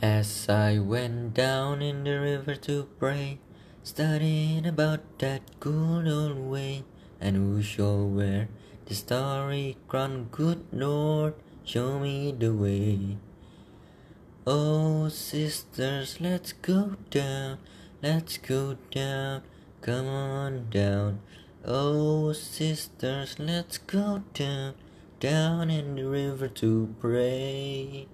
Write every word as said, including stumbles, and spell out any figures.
As I went down in the river to pray, studying about that good old way, and who shall wear the starry crown, good Lord, show me the way. Oh sisters, let's go down, let's go down, come on down. Oh sisters, let's go down, down in the river to pray.